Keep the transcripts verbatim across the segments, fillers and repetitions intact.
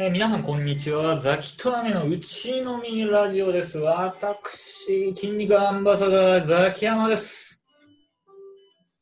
えー、皆さんこんにちは。ザキとラメのうちのみラジオです。私、筋肉アンバサダーザキヤマです。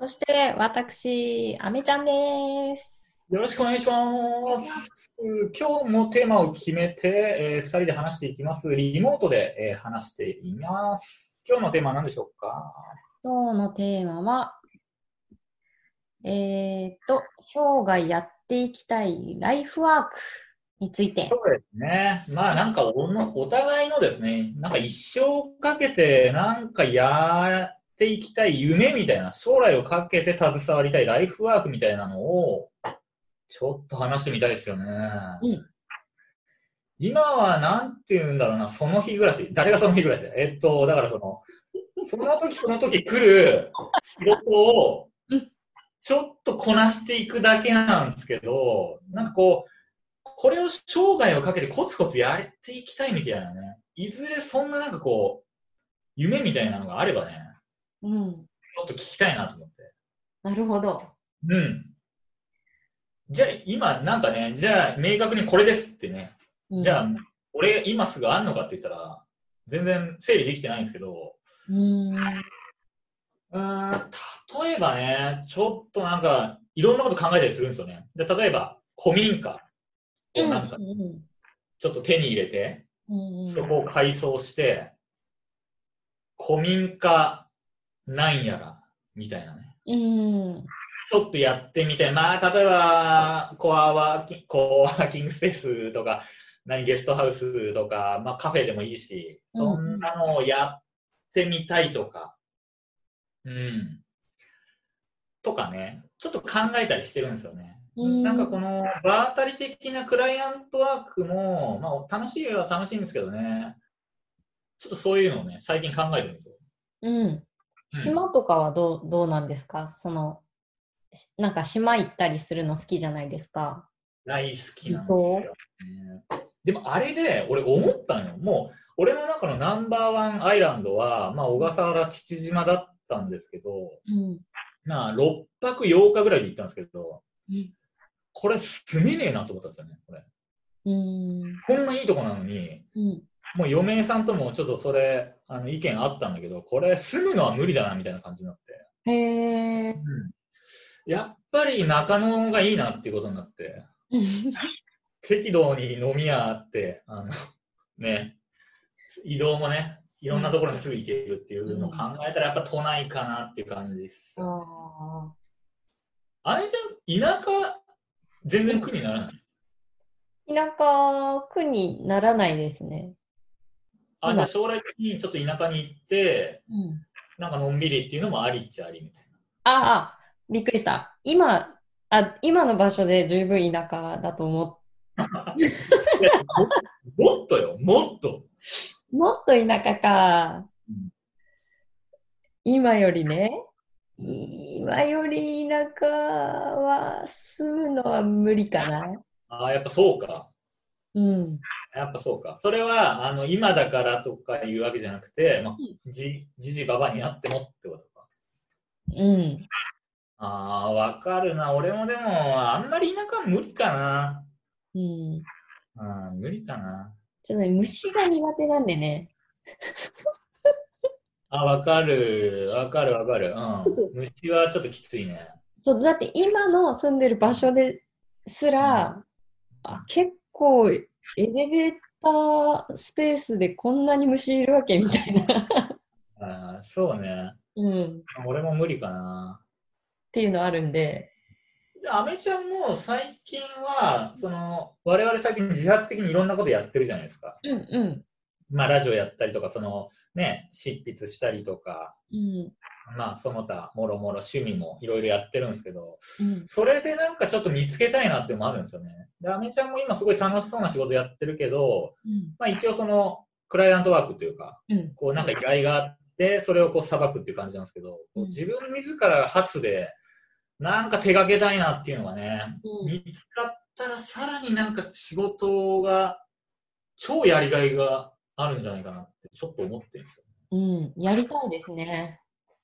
そして私、アメちゃんです。よろしくお願いします。今日もテーマを決めて、えー、ふたりで話していきます。リモートで、えー、話しています。今日のテーマは何でしょうか？今日のテーマはえーっと生涯やっていきたいライフワークについて。そうですね。まあなんか お, お互いのですね、なんか一生かけてなんかやっていきたい夢みたいな、将来をかけて携わりたいライフワークみたいなのをちょっと話してみたいですよね。うん。今はなんていうんだろうな、その日暮らし。誰がその日暮らしだ。えっとだからそのその時その時来る仕事をちょっとこなしていくだけなんですけど、なんかこう、これを生涯をかけてコツコツやっていきたいみたいなね。いずれそんななんかこう、夢みたいなのがあればね、うん、ちょっと聞きたいなと思って。なるほど。うん。じゃあ今なんかね、じゃあ明確にこれですってね、うん、じゃあ俺今すぐあんのかって言ったら、全然整理できてないんですけど、うーんうーん例えばね、ちょっとなんかいろんなこと考えたりするんですよね。で例えば古民家をなんかちょっと手に入れて、うんうん、そこを改装して古民家なんやらみたいなね、うん、ちょっとやってみて、まあ例えばコアワーキン、コアワーキングスペースとか何ゲストハウスとか、まあ、カフェでもいいし、そんなのをやってみたいとか、うん、とかね、ちょっと考えたりしてるんですよね。うん、なんかこの場当たり的なクライアントワークも、まあ、楽しいは楽しいんですけどね、ちょっとそういうのをね最近考えてるんですよ。うん、島とかはど う, どうなんですか？そのなんか島行ったりするの好きじゃないですか。大好きなんですよ、ね、でもあれで俺思ったのよ。もう俺の中のナンバーワンアイランドは、まあ、小笠原父島だったんですけど、うん、まあろっぱくようかぐらいで行ったんですけど、うんこれ住めねえなと思ったんですよね。これうーんこんないいとこなのに、うん、もう嫁さんともちょっとそれあの意見あったんだけど、これ住むのは無理だなみたいな感じになって、へー、うん、やっぱり中野がいいなっていうことになって適度に飲み屋あってあのね移動もねいろんなところにすぐ行けるっていうのを考えたらやっぱ都内かなっていう感じです。ああれじゃん、田舎全然苦にならない。田舎苦にならないですね。あ、じゃあ将来的にちょっと田舎に行って、うん、なんかのんびりっていうのもありっちゃありみたいな。ああ、びっくりした。今あ今の場所で十分田舎だと思って。も, もっとよ、もっと。もっと田舎か。うん、今よりね。今より田舎は住むのは無理かな。ああ、やっぱそうか。うん。やっぱそうか。それはあの今だからとかいうわけじゃなくて、まあ、じじばばになってもってことか。うん。ああ、わかるな。俺もでもあんまり田舎は無理かな。うん。ああ、無理かな。ちょっと虫が苦手なんでね。あ、わかる、わかる、わかる。うん。虫はちょっときついね。ちょっとだって今の住んでる場所ですら、うん、あ結構エレベータースペースでこんなに虫いるわけみたいな。あ、そうね。うん。俺も無理かな。っていうのあるんで。アメちゃんも最近はその我々最近自発的にいろんなことやってるじゃないですか。うんうん。まあラジオやったりとか、そのね、執筆したりとか、うん、まあその他もろもろ趣味もいろいろやってるんですけど、うん、それでなんかちょっと見つけたいなっていうのもあるんですよね。で、アメちゃんも今すごい楽しそうな仕事やってるけど、うん、まあ一応そのクライアントワークというか、うん、こうなんか依頼があって、それをこう裁くっていう感じなんですけど、うん、自分自ら発でなんか手掛けたいなっていうのがね、うん、見つかったらさらになんか仕事が超やりがいがあるんじゃないかなってちょっと思ってるんですよ、ね、うん、やりたいですね。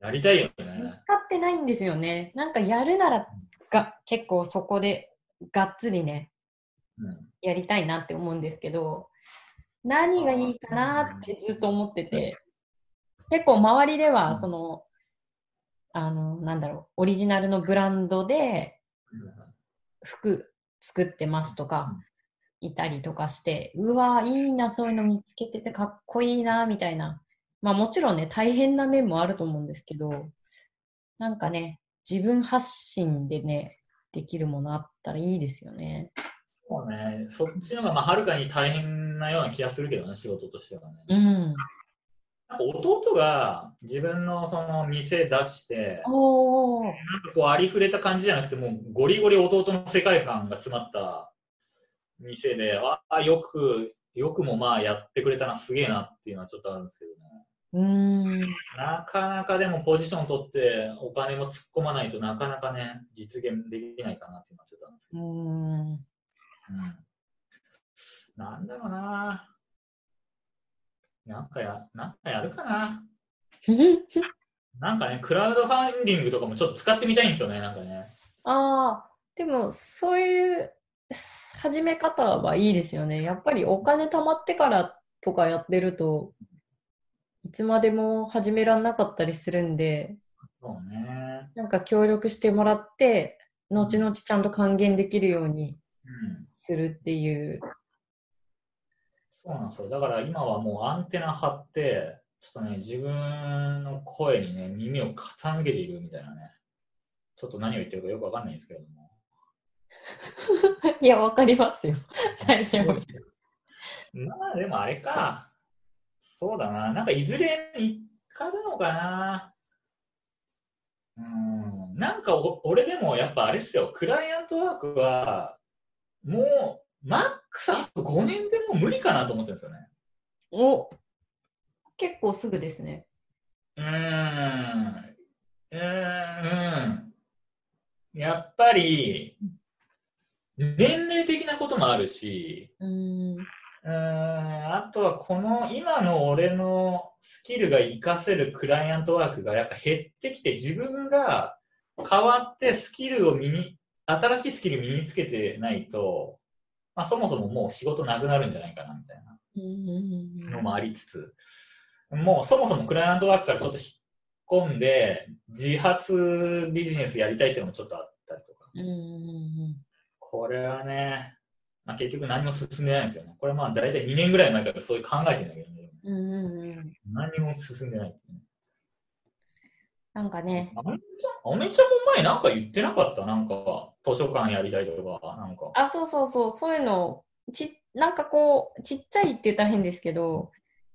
やりたいよね。使ってないんですよね。なんかやるならが結構そこでがっつりね、うん、やりたいなって思うんですけど、何がいいかなってずっと思ってて、結構周りではその、あの、なんだろう、オリジナルのブランドで服作ってますとかいたりとかして、うわいいな、そういうの見つけててかっこいいなみたいな。まあもちろんね、大変な面もあると思うんですけど、なんかね、自分発信でねできるものあったらいいですよね。そうね、そっちの方がまあはるかに大変なような気がするけどね、仕事としてはね。うん、なんか弟が自分のその店出して、おー、なんかこうありふれた感じじゃなくて、もうゴリゴリ弟の世界観が詰まった店で、ああ、よく、よくもまあやってくれたな、すげえなっていうのはちょっとあるんですけどね。うーん。なかなかでもポジション取ってお金も突っ込まないとなかなかね、実現できないかなっていうのはちょっとあるんですけど。うーん。うん。なんだろうなぁ。なんかや、なんかやるかななんかね、クラウドファンディングとかもちょっと使ってみたいんですよね、なんかね。ああ、でもそういう始め方はいいですよね。やっぱりお金貯まってからとかやってると、いつまでも始めらんなかったりするんで、そうね。なんか協力してもらって、後々ちゃんと還元できるようにするっていう。うん、そうなんですよ。だから今はもうアンテナ張って、ちょっとね、自分の声にね、耳を傾けているみたいなね。ちょっと何を言ってるかよくわかんないんですけれども。いや、わかりますよ。大丈夫。まあ、でもあれか。そうだな。なんかいずれにかなのかな。うん。なんかお俺でもやっぱあれっすよ。クライアントワークは、もう、マックスあとごねんでも無理かなと思ってるんですよね。お、結構すぐですね。うーん、うーん、やっぱり年齢的なこともあるし、うーん、うーん、あとはこの今の俺のスキルが活かせるクライアントワークがやっぱ減ってきて、自分が変わってスキルを身に新しいスキル身につけてないと。まあ、そもそももう仕事なくなるんじゃないかなみたいなのもありつつ、もうそもそもクライアントワークからちょっと引っ込んで自発ビジネスやりたいっていうのもちょっとあったりとか、うんうんうん、これはね、まあ、結局何も進んでないんですよね。これはまあ大体にねんぐらい前からそういう考えてるんだけどね、うんうんうん、何も進んでないっていう。なんかね、アメちゃん、アメちゃんも前なんか言ってなかった？なんか図書館やりたいとか、なんか。あ、そうそうそう、そういうの、ち、なんかこう、ちっちゃいって言ったら変ですけど、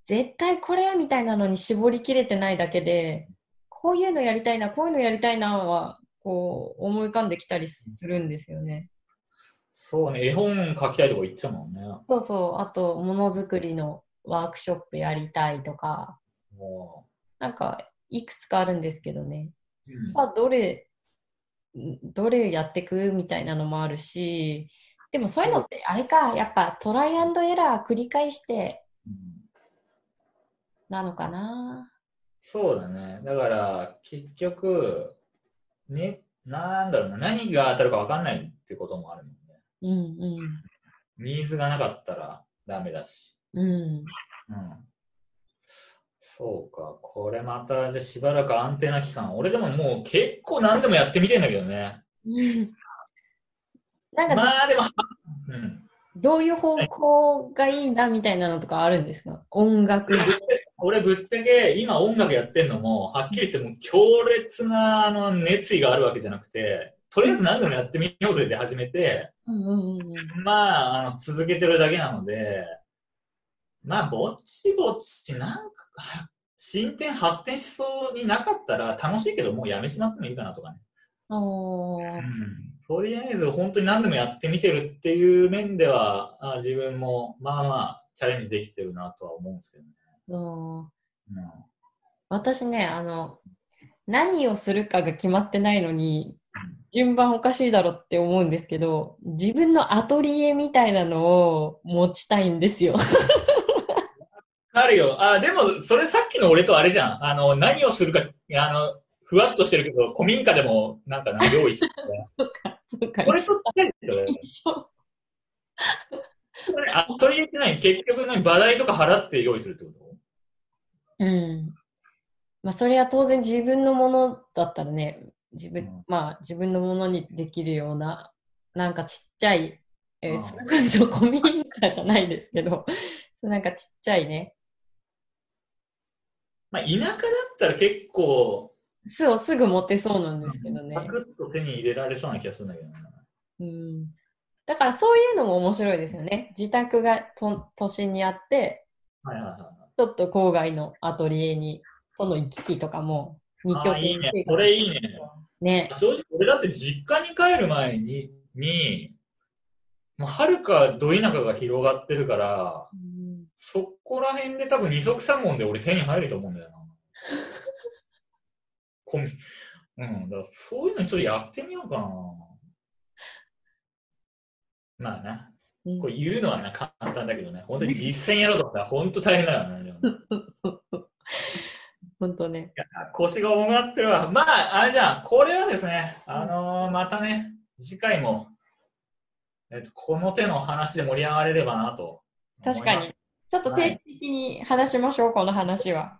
絶対これみたいなのに絞りきれてないだけで、こういうのやりたいな、こういうのやりたいなは、こう、思い浮かんできたりするんですよね。そうね、絵本書きたいとか言ってたもんね。そうそう、あと、ものづくりのワークショップやりたいとか、もうなんか、いくつかあるんですけどね、うん、さあどれどれやってくみたいなのもあるし、でもそういうのってあれか、やっぱトライアンドエラー繰り返してなのかな、うん、そうだね。だから結局、ね、なんだろうな、何が当たるか分かんないってこともあるもんね、うんうん、ニーズがなかったらダメだし、うん、うん、そうか、これまたじゃしばらくアンテナ期間。俺でももう結構何でもやってみてんだけどね。なんか、まあでも、うん、どういう方向がいいなみたいなのとかあるんですか？音楽。俺ぶっちゃけ今音楽やってんのもはっきり言っても強烈なあの熱意があるわけじゃなくて、とりあえず何でもやってみようぜって始めて、うんうんうん、まあ、あの続けてるだけなので、まあぼちぼちなんか進展発展しそうになかったら楽しいけどもうやめちまってもいいかなとかね、お、うん、とりあえず本当に何でもやってみてるっていう面ではあ自分もまあまあチャレンジできてるなとは思うんですけどね、お、うん、私ね、あの何をするかが決まってないのに順番おかしいだろって思うんですけど、自分のアトリエみたいなのを持ちたいんですよ。あるよ。あ、でも、それさっきの俺とあれじゃん。あの、何をするか、あの、ふわっとしてるけど、古民家でも、なんかな、用意してる。そうか、そうか。これとつけるよね。一緒。あ、取り入れてない。結局何、場代とか払って用意するってこと？うん。まあ、それは当然自分のものだったらね、自分、うん、まあ、自分のものにできるような、なんかちっちゃい、えー、それこそ古民家じゃないですけど、なんかちっちゃいね。まあ、田舎だったら結構、巣をすぐ持てそうなんですけどね。パクッと手に入れられそうな気がするんだけどな。うん。だからそういうのも面白いですよね。自宅がと都心にあって、はいはいはい、ちょっと郊外のアトリエにとの行き来とかもに拠点。あ、いいね。それいいね。ね。正直俺だって実家に帰る前に、にもうはるかど田舎が広がってるから、うん、そこら辺で多分二足三本で俺手に入ると思うんだよな。コミ、うん、だからそういうのちょっとやってみようかな。まあな、こう言うのはな、簡単だけどね、本当に実践やろうと思ったら本当大変だよね。本当ね。腰が重くなってるわ。まあ、あれじゃん、これはですね、あのー、またね、次回も、えっと、この手の話で盛り上がれればなと。確かに。ちょっと定期的に話しましょう、はい、この話は。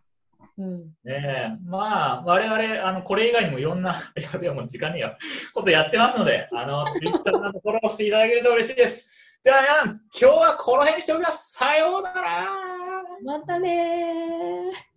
うん、ねえ、まあ我々あのこれ以外にもいろんなやべえもう時間ねえよことやってますので、あのツイッターのフォローしていただけると嬉しいです。じゃあ今日はこの辺にしておきます。さようなら。またねー。